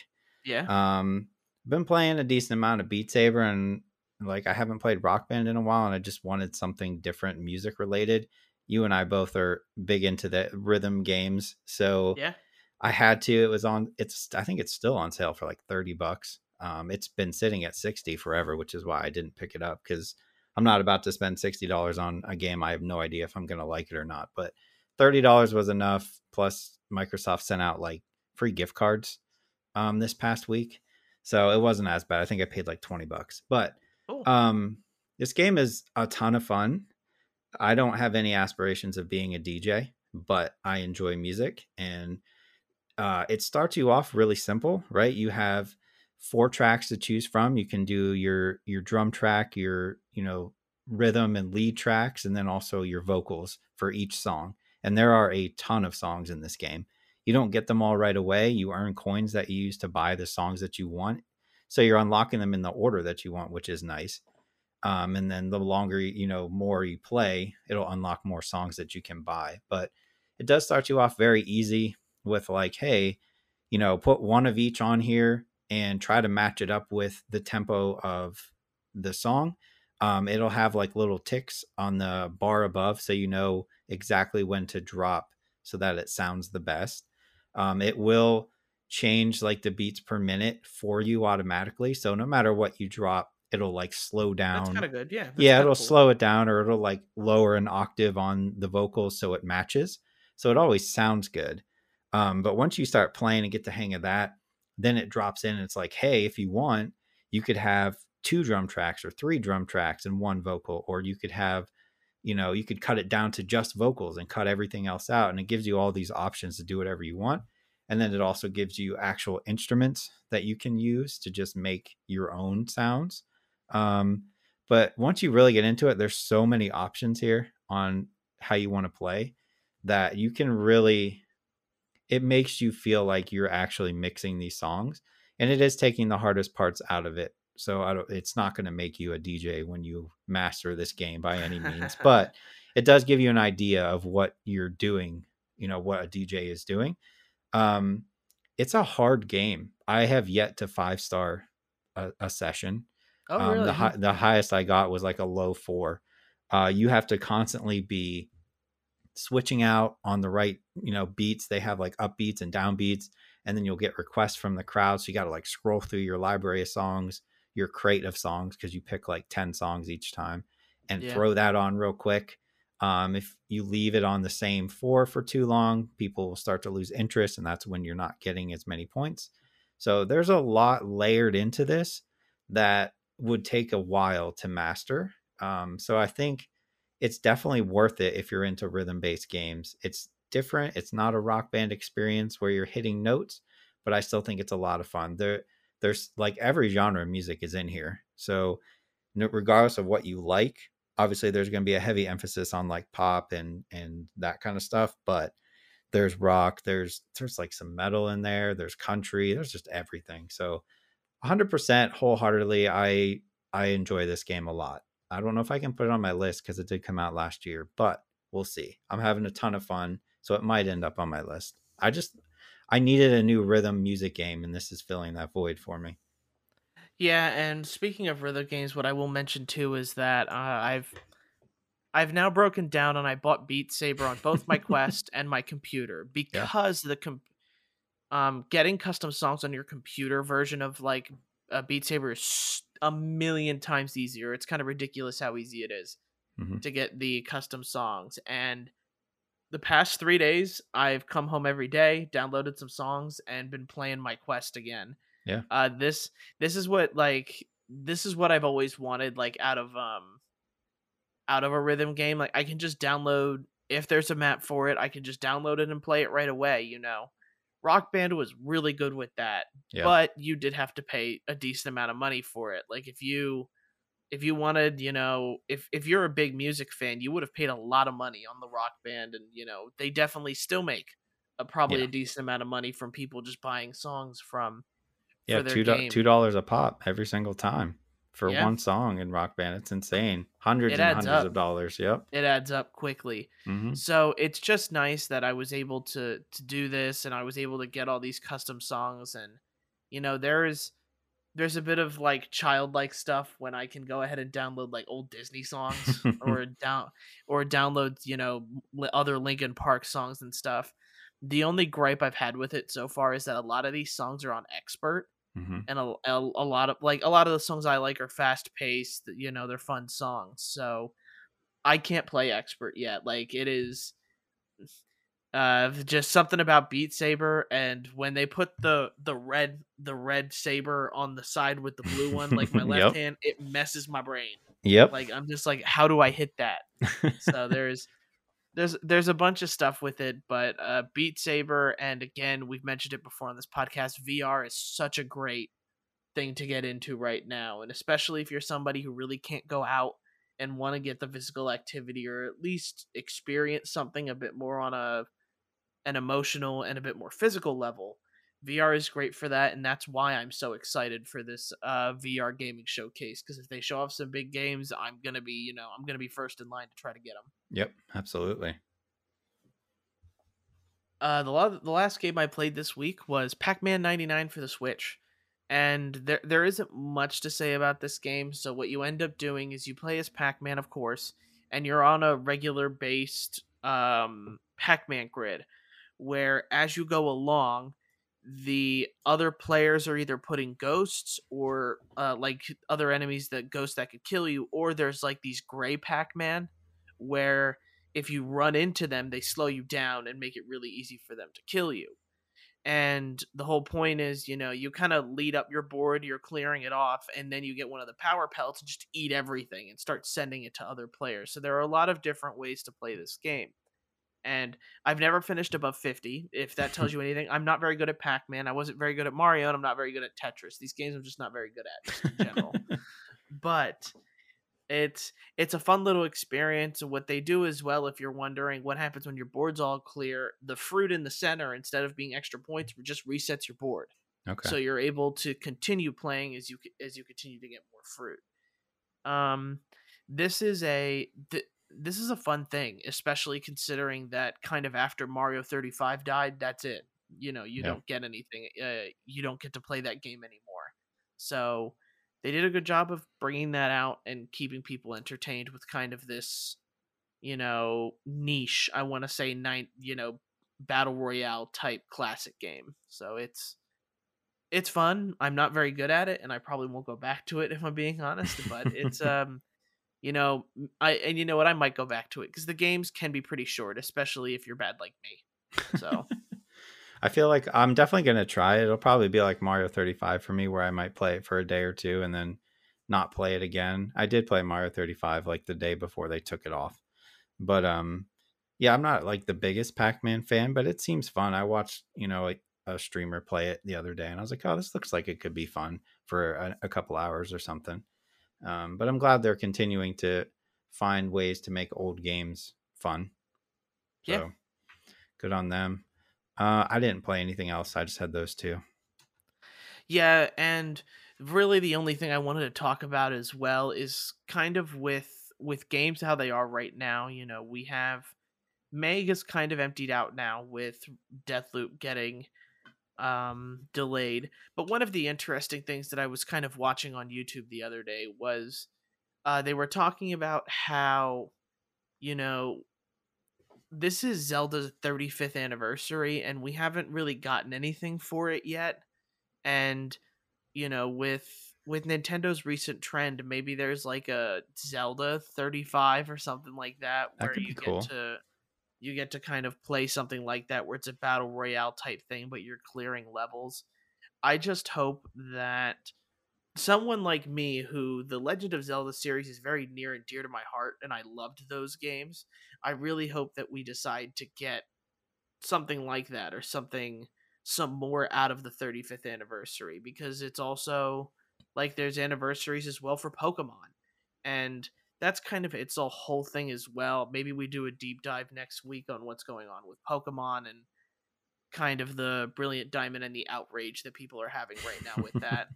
Yeah. Um, been playing a decent amount of Beat Saber, and like I haven't played Rock Band in a while, and I just wanted something different music related. You and I both are big into the rhythm games, so yeah, I had to. It was on. It's I think it's still on sale for like thirty bucks. Um, it's been sitting at sixty forever, which is why I didn't pick it up, because I'm not about to spend sixty dollars on a game I have no idea if I'm gonna like it or not. But thirty dollars was enough. Plus, Microsoft sent out like free gift cards um this past week, so it wasn't as bad. I think I paid like twenty bucks, but. Cool. Um, this game is a ton of fun. I don't have any aspirations of being a D J, but I enjoy music, and uh, it starts you off really simple, right? You have four tracks to choose from. You can do your, your drum track, your, you know, rhythm and lead tracks, and then also your vocals for each song. And there are a ton of songs in this game. You don't get them all right away. You earn coins that you use to buy the songs that you want. So you're unlocking them in the order that you want, which is nice. Um, and then the longer, you know, more you play, it'll unlock more songs that you can buy. But it does start you off very easy with like, hey, you know, put one of each on here and try to match it up with the tempo of the song. Um, it'll have like little ticks on the bar above, so you know exactly when to drop so that it sounds the best. Um, it will change like the beats per minute for you automatically, so no matter what you drop, it'll like slow down. That's kind of good. Yeah, yeah, it'll cool. slow it down, or it'll like lower an octave on the vocals so it matches, so it always sounds good. Um but once you start playing and get the hang of that, then it drops in and it's like, hey, if you want, you could have two drum tracks or three drum tracks and one vocal, or you could have, you know, you could cut it down to just vocals and cut everything else out, and it gives you all these options to do whatever you want. And then it also gives you actual instruments that you can use to just make your own sounds. Um, but once you really get into it, there's so many options here on how you want to play that you can really, it makes you feel like you're actually mixing these songs, and it is taking the hardest parts out of it. So I don't, it's not going to make you a D J when you master this game by any means, but it does give you an idea of what you're doing, you know, what a D J is doing. Um, it's a hard game. I have yet to five star a, a session. Oh, um, really? The, hi- the highest I got was like a low four. Uh, you have to constantly be switching out on the right, you know, beats. They have like up beats and down beats, and then you'll get requests from the crowd. So you got to like scroll through your library of songs, your crate of songs, because you pick like ten songs each time, and yeah. throw that on real quick. Um, if you leave it on the same four for too long, people will start to lose interest, and that's when you're not getting as many points. So there's a lot layered into this that would take a while to master. Um, so I think it's definitely worth it if you're into rhythm-based games. It's different. It's not a Rock Band experience where you're hitting notes, but I still think it's a lot of fun. There, there's like every genre of music is in here. So regardless of what you like, obviously, there's going to be a heavy emphasis on like pop and and that kind of stuff, but there's rock, there's there's like some metal in there, there's country, there's just everything. So one hundred percent wholeheartedly, I I enjoy this game a lot. I don't know if I can put it on my list because it did come out last year, but we'll see. I'm having a ton of fun, so it might end up on my list. I just, I needed a new rhythm music game, and this is filling that void for me. Yeah, and speaking of rhythm games, what I will mention too is that uh, I've I've now broken down, and I bought Beat Saber on both my Quest and my computer because yeah. the com- Um, getting custom songs on your computer version of like a Beat Saber is a million times easier. It's kind of ridiculous how easy it is mm-hmm. to get the custom songs. And the past three days, I've come home every day, downloaded some songs, and been playing my Quest again. Yeah. Uh, this this is what like this is what I've always wanted. Like out of um, out of a rhythm game, like I can just download if there's a map for it. I can just download it and play it right away. You know. Rock Band was really good with that, yeah. but you did have to pay a decent amount of money for it. Like if you, if you wanted, you know, if, if you're a big music fan, you would have paid a lot of money on the Rock Band. And, you know, they definitely still make a, probably yeah. a decent amount of money from people just buying songs from. Yeah. Two do- two dollars a pop every single time for yeah. one song in Rock Band. It's insane. Hundreds it and hundreds up. of dollars. Yep. It adds up quickly. Mm-hmm. So it's just nice that I was able to, to do this, and I was able to get all these custom songs. And, you know, there is, there's a bit of like childlike stuff when I can go ahead and download like old Disney songs or down or download, you know, other Linkin Park songs and stuff. The only gripe I've had with it so far is that a lot of these songs are on expert. Mm-hmm. And a, a, a lot of like a lot of the songs I like are fast paced, you know, they're fun songs. So I can't play expert yet. Like it is uh, just something about Beat Saber. And when they put the the red the red saber on the side with the blue one, like my left yep. hand, it messes my brain. Yep. Like I'm just like, how do I hit that? So there's there's there's a bunch of stuff with it, but uh, Beat Saber, and again, we've mentioned it before on this podcast, V R is such a great thing to get into right now, and especially if you're somebody who really can't go out and want to get the physical activity or at least experience something a bit more on a an emotional and a bit more physical level. V R is great for that, and that's why I'm so excited for this uh, V R gaming showcase, because if they show off some big games, I'm going to be, you know, I'm going to be first in line to try to get them. Yep, absolutely. Uh, the, the last game I played this week was Pac-Man ninety-nine for the Switch, and there there isn't much to say about this game, so what you end up doing is you play as Pac-Man, of course, and you're on a regular-based um, Pac-Man grid, where as you go along, the other players are either putting ghosts or uh, like other enemies that ghosts that could kill you, or there's like these gray Pac-Man where if you run into them, they slow you down and make it really easy for them to kill you. And the whole point is, you know, you kind of lead up your board, you're clearing it off, and then you get one of the power pellets and just eat everything and start sending it to other players. So there are a lot of different ways to play this game. And I've never finished above fifty, if that tells you anything. I'm not very good at Pac-Man. I wasn't very good at Mario, and I'm not very good at Tetris. These games I'm just not very good at, just in general. But it's it's a fun little experience. What they do as well, if you're wondering what happens when your board's all clear, the fruit in the center, instead of being extra points, just resets your board. Okay. So you're able to continue playing as you as you continue to get more fruit. Um, this is a... Th- This is a fun thing, especially considering that kind of after Mario thirty-five died, that's it. You know, you yeah. don't get anything. Uh, you don't get to play that game anymore. So they did a good job of bringing that out and keeping people entertained with kind of this, you know, niche, I want to say, nine, you know, battle royale type classic game. So it's it's fun. I'm not very good at it, and I probably won't go back to it if I'm being honest, but it's... um. You know, I and you know what? I might go back to it because the games can be pretty short, especially if you're bad like me. So I feel like I'm definitely going to try it. It'll probably be like Mario thirty-five for me, where I might play it for a day or two and then not play it again. I did play Mario thirty-five like the day before they took it off. But um, yeah, I'm not like the biggest Pac-Man fan, but it seems fun. I watched, you know, like a streamer play it the other day and I was like, oh, this looks like it could be fun for a, a couple hours or something. Um, but I'm glad they're continuing to find ways to make old games fun. So, yeah. Good on them. Uh, I didn't play anything else. I just had those two. Yeah. And really the only thing I wanted to talk about as well is kind of with, with games, how they are right now. You know, we have May is kind of emptied out now with Deathloop getting um delayed, but one of the interesting things that I was kind of watching on YouTube the other day was uh they were talking about how, you know, this is Zelda's thirty-fifth anniversary, and we haven't really gotten anything for it yet. And, you know, with with Nintendo's recent trend, maybe there's like a Zelda thirty-five or something like that, where that you get cool. to you get to kind of play something like that, where it's a battle royale type thing, but you're clearing levels. I just hope that someone like me, who the Legend of Zelda series is very near and dear to my heart, and I loved those games, I really hope that we decide to get something like that, or something, some more out of the thirty-fifth anniversary, because it's also like there's anniversaries as well for Pokemon. And that's kind of its whole thing as well. Maybe we do a deep dive next week on what's going on with Pokemon and kind of the Brilliant Diamond and the outrage that people are having right now with that.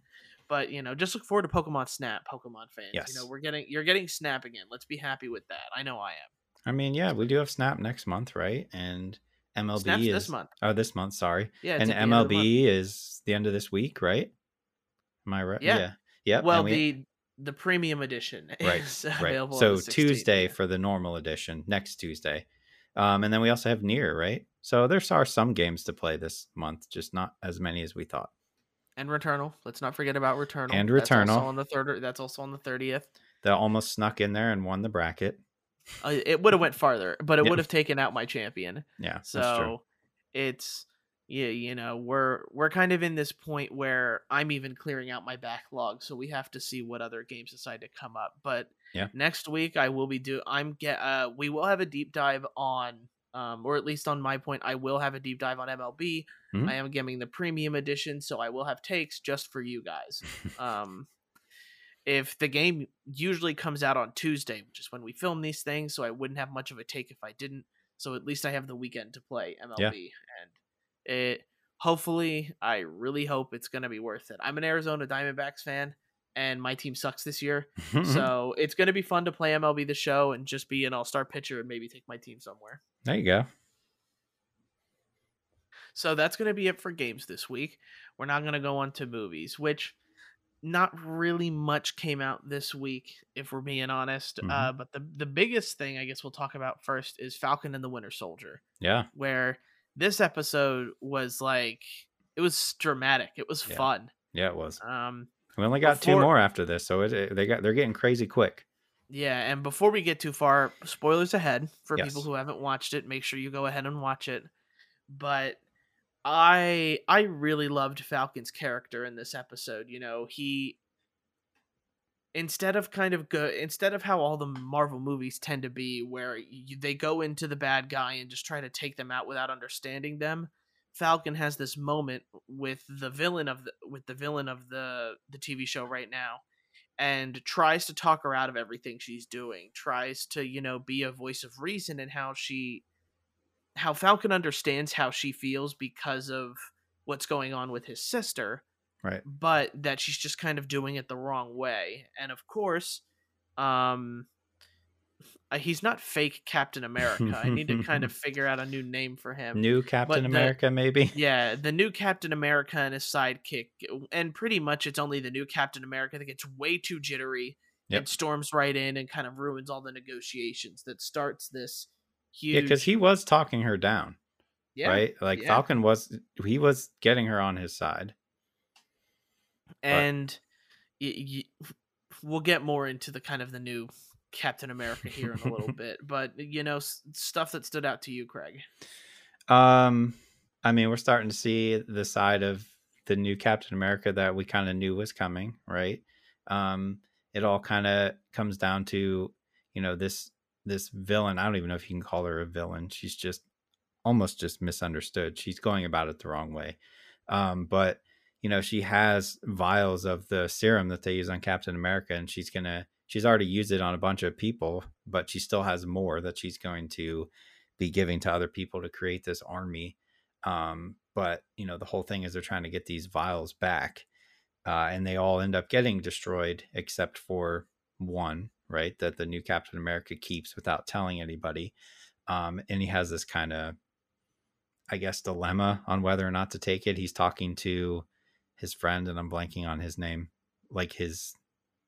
But, you know, just look forward to Pokemon Snap, Pokemon fans. Yes. You know, we're getting you're getting Snap again. Let's be happy with that. I know I am. I mean, yeah, we do have Snap next month, right? And M L B Snap's is this month. Oh, this month, sorry. Yeah, and M L B the is the end of this week, right? Am I right? Yeah. Yeah. Yep. Well, we... the the premium edition right, is right. available. So on the sixteenth, Tuesday yeah. for the normal edition, next Tuesday. Um, and then we also have Nier, right? So there are some games to play this month, just not as many as we thought. And Returnal. Let's not forget about Returnal. And Returnal. That's also on the third. That's also on the thirtieth. They almost snuck in there and won the bracket. Uh, it would have went farther, but it yeah. would have taken out my champion. Yeah. So that's true. It's yeah, you know, we're we're kind of in this point where I'm even clearing out my backlog, so we have to see what other games decide to come up. But yeah. next week I will be do. I'm get. Uh, we will have a deep dive on. Um, or at least on my point, I will have a deep dive on M L B. Mm-hmm. I am getting the premium edition, so I will have takes just for you guys. um, if the game usually comes out on Tuesday, which is when we film these things, so I wouldn't have much of a take if I didn't. So at least I have the weekend to play M L B. Yeah. And it hopefully, I really hope it's going to be worth it. I'm an Arizona Diamondbacks fan, and my team sucks this year. So it's going to be fun to play M L B The Show and just be an all-star pitcher and maybe take my team somewhere. There you go. So that's going to be it for games this week. We're not going to go on to movies, which not really much came out this week, if we're being honest. Mm-hmm. Uh, but the, the biggest thing I guess we'll talk about first is Falcon and the Winter Soldier. Yeah. Where this episode was like, it was dramatic. It was yeah. fun. Yeah, it was. Um, we only got before, two more after this, so it, it, they got they're getting crazy quick. Yeah, and before we get too far, spoilers ahead for yes. people who haven't watched it. Make sure you go ahead and watch it. But I I really loved Falcon's character in this episode. You know, he instead of kind of go instead of how all the Marvel movies tend to be, where you, they go into the bad guy and just try to take them out without understanding them. Falcon has this moment with the villain of the with the villain of the the T V show right now, and tries to talk her out of everything she's doing, tries to, you know, be a voice of reason and how she how Falcon understands how she feels because of what's going on with his sister, right? But that she's just kind of doing it the wrong way. And of course, um he's not fake Captain America. I need to kind of figure out a new name for him. New Captain the, America, maybe? Yeah, the new Captain America and his sidekick. And pretty much it's only the new Captain America that gets way too jittery yep. and storms right in and kind of ruins all the negotiations that starts this huge... Yeah, because he was talking her down, yeah, right? Like yeah. Falcon was... He was getting her on his side. And but... y- y- we'll get more into the kind of the new... Captain America here in a little bit, but you know, s- stuff that stood out to you, Craig. um I mean, we're starting to see the side of the new Captain America that we kind of knew was coming, right? Um it all kind of comes down to, you know, this this villain. I don't even know if you can call her a villain. She's just almost just misunderstood. She's going about it the wrong way. Um but you know, she has vials of the serum that they use on Captain America, and she's gonna She's already used it on a bunch of people, but she still has more that she's going to be giving to other people to create this army. Um, but, you know, the whole thing is they're trying to get these vials back, uh, and they all end up getting destroyed except for one, right? That the new Captain America keeps without telling anybody. Um, and he has this kind of, I guess, dilemma on whether or not to take it. He's talking to his friend, and I'm blanking on his name, like his...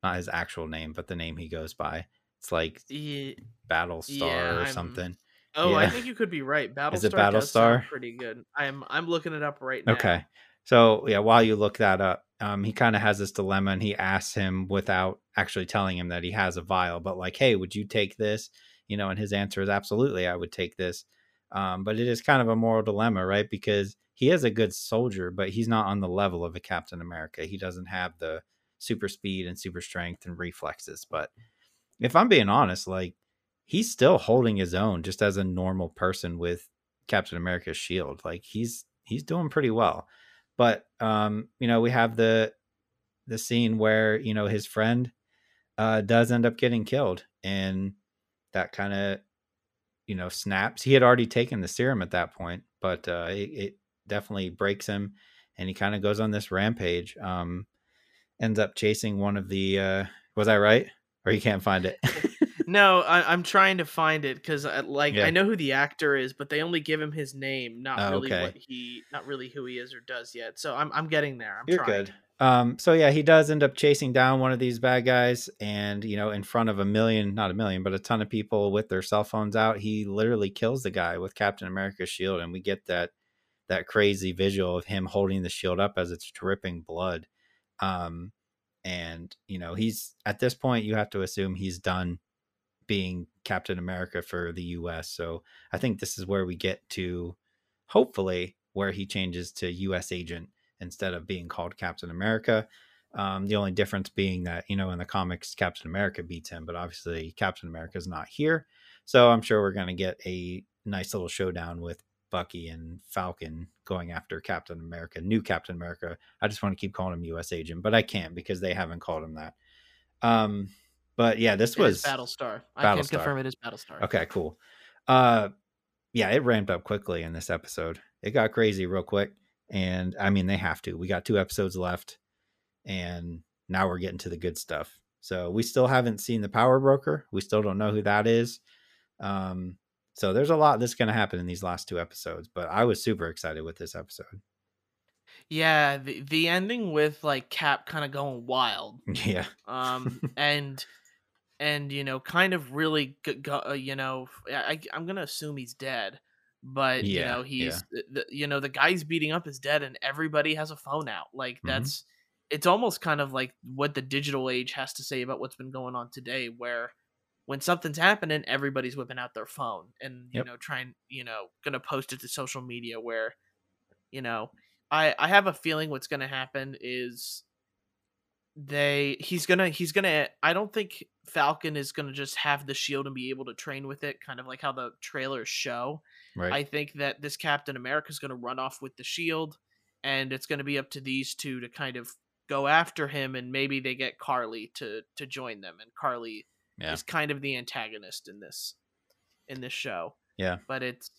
not his actual name, but the name he goes by. It's like yeah, Battlestar yeah, or I'm, something. Oh, yeah. I think you could be right. Battlestar, is it Battlestar? Does sound pretty good. I'm I'm looking it up right now. Okay, so yeah, while you look that up, um, he kind of has this dilemma, and he asks him without actually telling him that he has a vial, but like, hey, would you take this? You know, and his answer is absolutely, I would take this. Um, but it is kind of a moral dilemma, right? Because he is a good soldier, but he's not on the level of a Captain America. He doesn't have the super speed and super strength and reflexes. But if I'm being honest, like, he's still holding his own just as a normal person with Captain America's shield. Like, he's he's doing pretty well. But, um, you know, we have the the scene where, you know, his friend uh, does end up getting killed. And that kind of, you know, snaps. He had already taken the serum at that point, but uh, it, it definitely breaks him. And he kind of goes on this rampage, um, ends up chasing one of the, uh, was I right? Or you can't find it? No, I, I'm trying to find it because I, like yeah. I know who the actor is, but they only give him his name, not oh, really okay. what he, not really who he is or does yet. So I'm I'm getting there. I'm You're trying. good. Um, so yeah, he does end up chasing down one of these bad guys, and you know, in front of a million, not a million, but a ton of people with their cell phones out, he literally kills the guy with Captain America's shield, and we get that that crazy visual of him holding the shield up as it's dripping blood. Um, and you know, he's at this point, you have to assume he's done being Captain America for the U S. So I think this is where we get to, hopefully, where he changes to U S agent instead of being called Captain America. Um, the only difference being that, you know, in the comics, Captain America beats him, but obviously Captain America is not here. So I'm sure we're going to get a nice little showdown with Bucky and Falcon going after Captain America, new Captain America. I just want to keep calling him U S agent, but I can't because they haven't called him that. Um, But yeah, this it was Battlestar. I Battlestar. can confirm it is Battlestar. Okay, cool. Uh, yeah, it ramped up quickly in this episode. It got crazy real quick. And I mean, they have to. We got two episodes left. And now we're getting to the good stuff. So we still haven't seen the power broker. We still don't know who that is. Um, so there's a lot that's going to happen in these last two episodes. But I was super excited with this episode. Yeah, the, the ending with like Cap kind of going wild. Yeah. um, and... And, you know, kind of really, you know, I, I'm going to assume he's dead, but, yeah, you know, he's, yeah. the, you know, the guy he's beating up is dead and everybody has a phone out. Like that's, mm-hmm. It's almost kind of like what the digital age has to say about what's been going on today, where when something's happening, everybody's whipping out their phone and, yep. you know, trying, you know, going to post it to social media where, you know, I, I have a feeling what's going to happen is they, he's going to, he's going to, I don't think Falcon is going to just have the shield and be able to train with it, kind of like how the trailers show. Right. I think that this Captain America is going to run off with the shield, and it's going to be up to these two to kind of go after him, and maybe they get Carly to to join them. And Carly yeah. is kind of the antagonist in this in this show. Yeah, but it's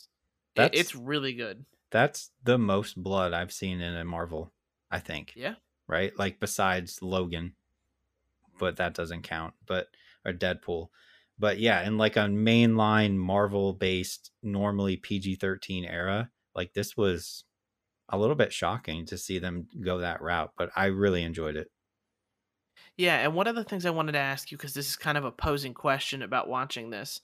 it, it's really good. That's the most blood I've seen in a Marvel, I think. Yeah. Right. Like besides Logan. But that doesn't count, but or Deadpool. But yeah, in like a mainline Marvel based, normally P G thirteen era, like this was a little bit shocking to see them go that route, but I really enjoyed it. Yeah. And one of the things I wanted to ask you, because this is kind of a posing question about watching this,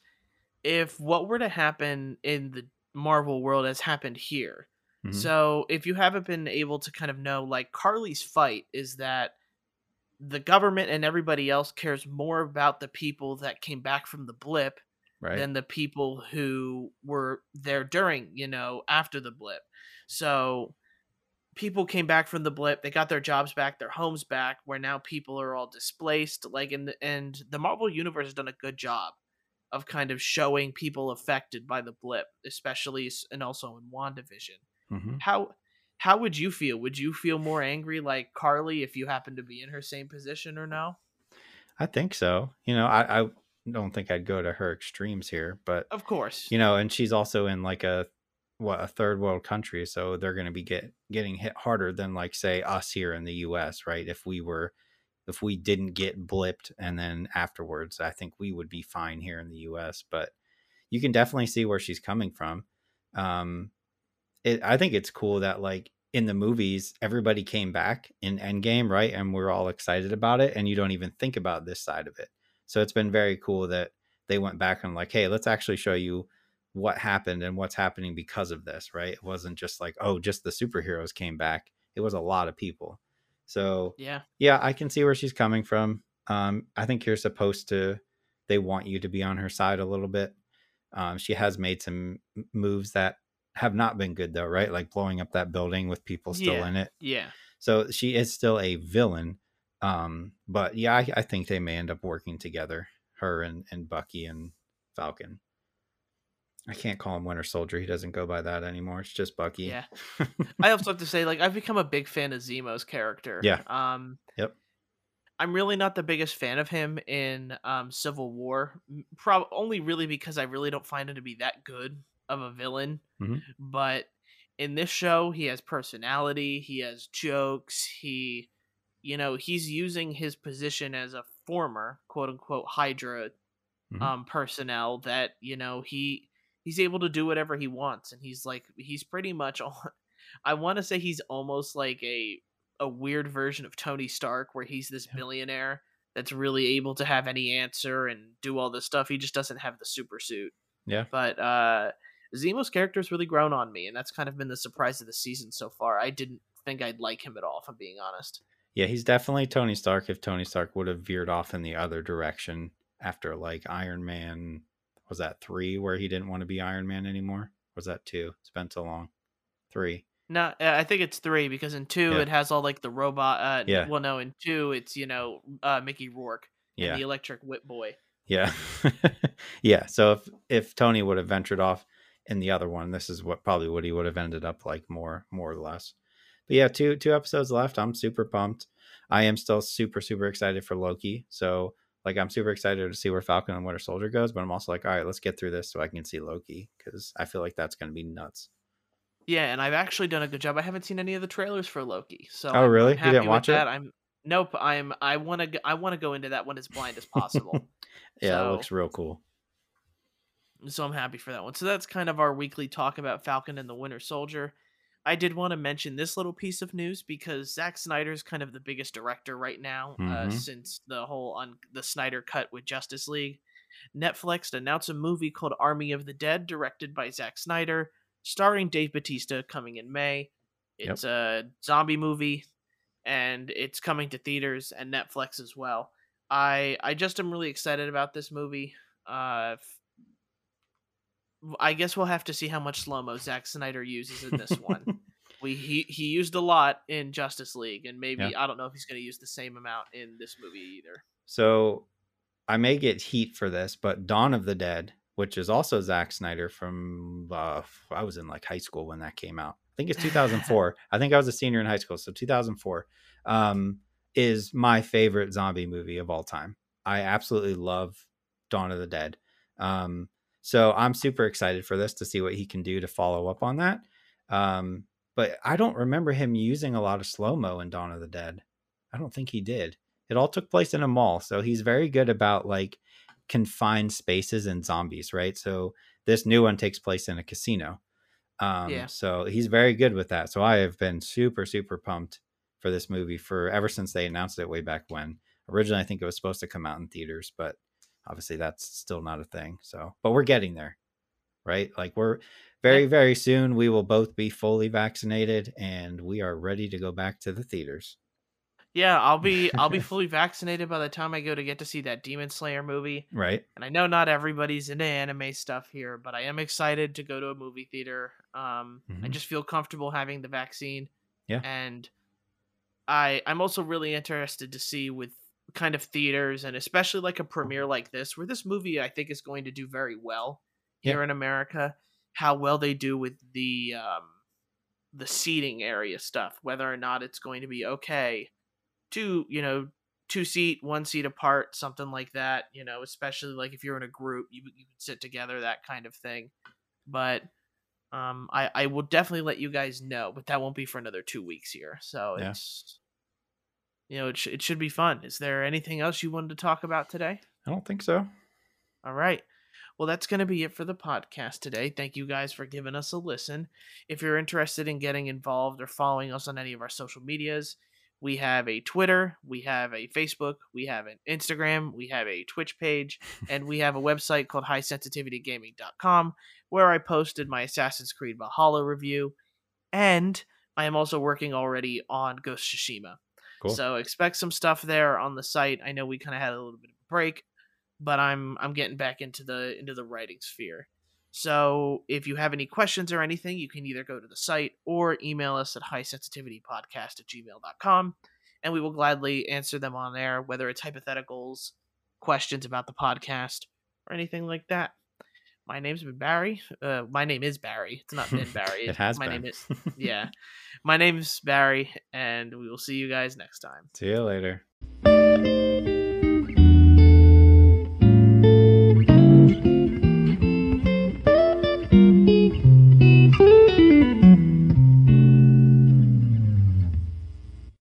if what were to happen in the Marvel world has happened here. Mm-hmm. So if you haven't been able to kind of know, like Carly's fight is that the government and everybody else cares more about the people that came back from the blip right. than the people who were there during, you know, after the blip. So people came back from the blip. They got their jobs back, their homes back, where now people are all displaced. Like in the, and the Marvel universe has done a good job of kind of showing people affected by the blip, especially, and also in WandaVision. Mm-hmm. How, How would you feel? Would you feel more angry like Carly if you happened to be in her same position or no? I think so. You know, I, I don't think I'd go to her extremes here, but of course, you know, and she's also in like a, what, a third world country. So they're going to be get, getting hit harder than like, say, us here in the U S, right? If we were, if we didn't get blipped and then afterwards, I think we would be fine here in the U S, but you can definitely see where she's coming from. Um, It, I think it's cool that like in the movies, everybody came back in Endgame, right? And we're all excited about it. And you don't even think about this side of it. So it's been very cool that they went back and like, hey, let's actually show you what happened and what's happening because of this, right? It wasn't just like, oh, just the superheroes came back. It was a lot of people. So yeah, yeah, I can see where she's coming from. Um, I think you're supposed to, they want you to be on her side a little bit. Um, she has made some moves that have not been good though, right? Like blowing up that building with people still yeah, in it. Yeah. So she is still a villain. Um, but yeah, I, I think they may end up working together, her and, and Bucky and Falcon. I can't call him Winter Soldier. He doesn't go by that anymore. It's just Bucky. Yeah. I also have to say, like, I've become a big fan of Zemo's character. Yeah. Um, yep. I'm really not the biggest fan of him in um, Civil War, Pro- only really because I really don't find him to be that good of a villain. Mm-hmm. But in this show, he has personality. He has jokes. He, you know, he's using his position as a former quote unquote Hydra mm-hmm. um, personnel that, you know, he he's able to do whatever he wants. And he's like, he's pretty much all, I want to say he's almost like a, a weird version of Tony Stark, where he's this billionaire that's really able to have any answer and do all this stuff. He just doesn't have the super suit. Yeah. But uh, Zemo's character's really grown on me, and that's kind of been the surprise of the season so far. I didn't think I'd like him at all, if I'm being honest. Yeah, he's definitely Tony Stark if Tony Stark would have veered off in the other direction after, like, Iron Man, was that three where he didn't want to be Iron Man anymore? Was that two? It's been so long. Three. No, I think it's three, because in two, yeah. it has all like the robot. Uh, yeah. Well, no, in two, it's, you know, uh, Mickey Rourke and yeah. the electric whip boy. Yeah. yeah. So if, if Tony would have ventured off in the other one, this is what probably what he would have ended up like more, more or less. But yeah, two, two episodes left. I'm super pumped. I am still super, super excited for Loki. So like, I'm super excited to see where Falcon and Winter Soldier goes, but I'm also like, all right, let's get through this so I can see Loki, because I feel like that's going to be nuts. Yeah, and I've actually done a good job. I haven't seen any of the trailers for Loki. So oh, I'm really? You didn't watch that. it? I'm nope. I'm I want to. I want to go into that one as blind as possible. yeah, so, it looks real cool. So I'm happy for that one. So that's kind of our weekly talk about Falcon and the Winter Soldier. I did want to mention this little piece of news because Zack Snyder is kind of the biggest director right now mm-hmm. uh, since the whole on the Snyder cut with Justice League. Netflix announced a movie called Army of the Dead, directed by Zack Snyder, starring Dave Bautista, coming in May. It's yep. a zombie movie, and it's coming to theaters and Netflix as well. I I just am really excited about this movie. Uh, I guess we'll have to see how much slow-mo Zack Snyder uses in this one. we he, he used a lot in Justice League, and maybe yep. I don't know if he's going to use the same amount in this movie either. So I may get heat for this, but Dawn of the Dead, which is also Zack Snyder from, uh, I was in like high school when that came out. I think it's two thousand four. I think I was a senior in high school. So two thousand four um, is my favorite zombie movie of all time. I absolutely love Dawn of the Dead. Um, so I'm super excited for this to see what he can do to follow up on that. Um, but I don't remember him using a lot of slow-mo in Dawn of the Dead. I don't think he did. It all took place in a mall. So he's very good about like, confined spaces and zombies, right? So this new one takes place in a casino. Um yeah. So he's very good with that. So I have been super, super pumped for this movie for ever since they announced it way back when. Originally, I think it was supposed to come out in theaters, but obviously that's still not a thing. So, but we're getting there, right? Like we're very, very soon, we will both be fully vaccinated and we are ready to go back to the theaters. Yeah, I'll be I'll be fully vaccinated by the time I go to get to see that Demon Slayer movie. Right. And I know not everybody's into anime stuff here, but I am excited to go to a movie theater. Um, mm-hmm. I just feel comfortable having the vaccine. Yeah. And I I'm also really interested to see with kind of theaters, and especially like a premiere like this, where this movie I think is going to do very well here yeah. in America, how well they do with the um, the seating area stuff, whether or not it's going to be okay. Two, you know, two seat, one seat apart, something like that, you know, especially like if you're in a group, you, you can sit together, that kind of thing. But um, I, I will definitely let you guys know, but that won't be for another two weeks here. So yeah. it's, you know, it, sh- it should be fun. Is there anything else you wanted to talk about today? I don't think so. All right. Well, that's going to be it for the podcast today. Thank you guys for giving us a listen. If you're interested in getting involved or following us on any of our social medias, We have a Twitter, we have a Facebook, we have an Instagram, we have a Twitch page, and we have a website called high sensitivity gaming dot com where I posted my Assassin's Creed Valhalla review, and I am also working already on Ghost of Tsushima. Cool. So expect some stuff there on the site. I know we kind of had a little bit of a break, but I'm I'm getting back into the into the writing sphere. So if you have any questions or anything, you can either go to the site or email us at high sensitivity podcast at gmail dot com, and we will gladly answer them on there, whether it's hypotheticals, questions about the podcast, or anything like that. My name's been Barry. Uh, my name is Barry. It's not been Barry. it has my been. Name is, yeah. My name's Barry, and we will see you guys next time. See you later.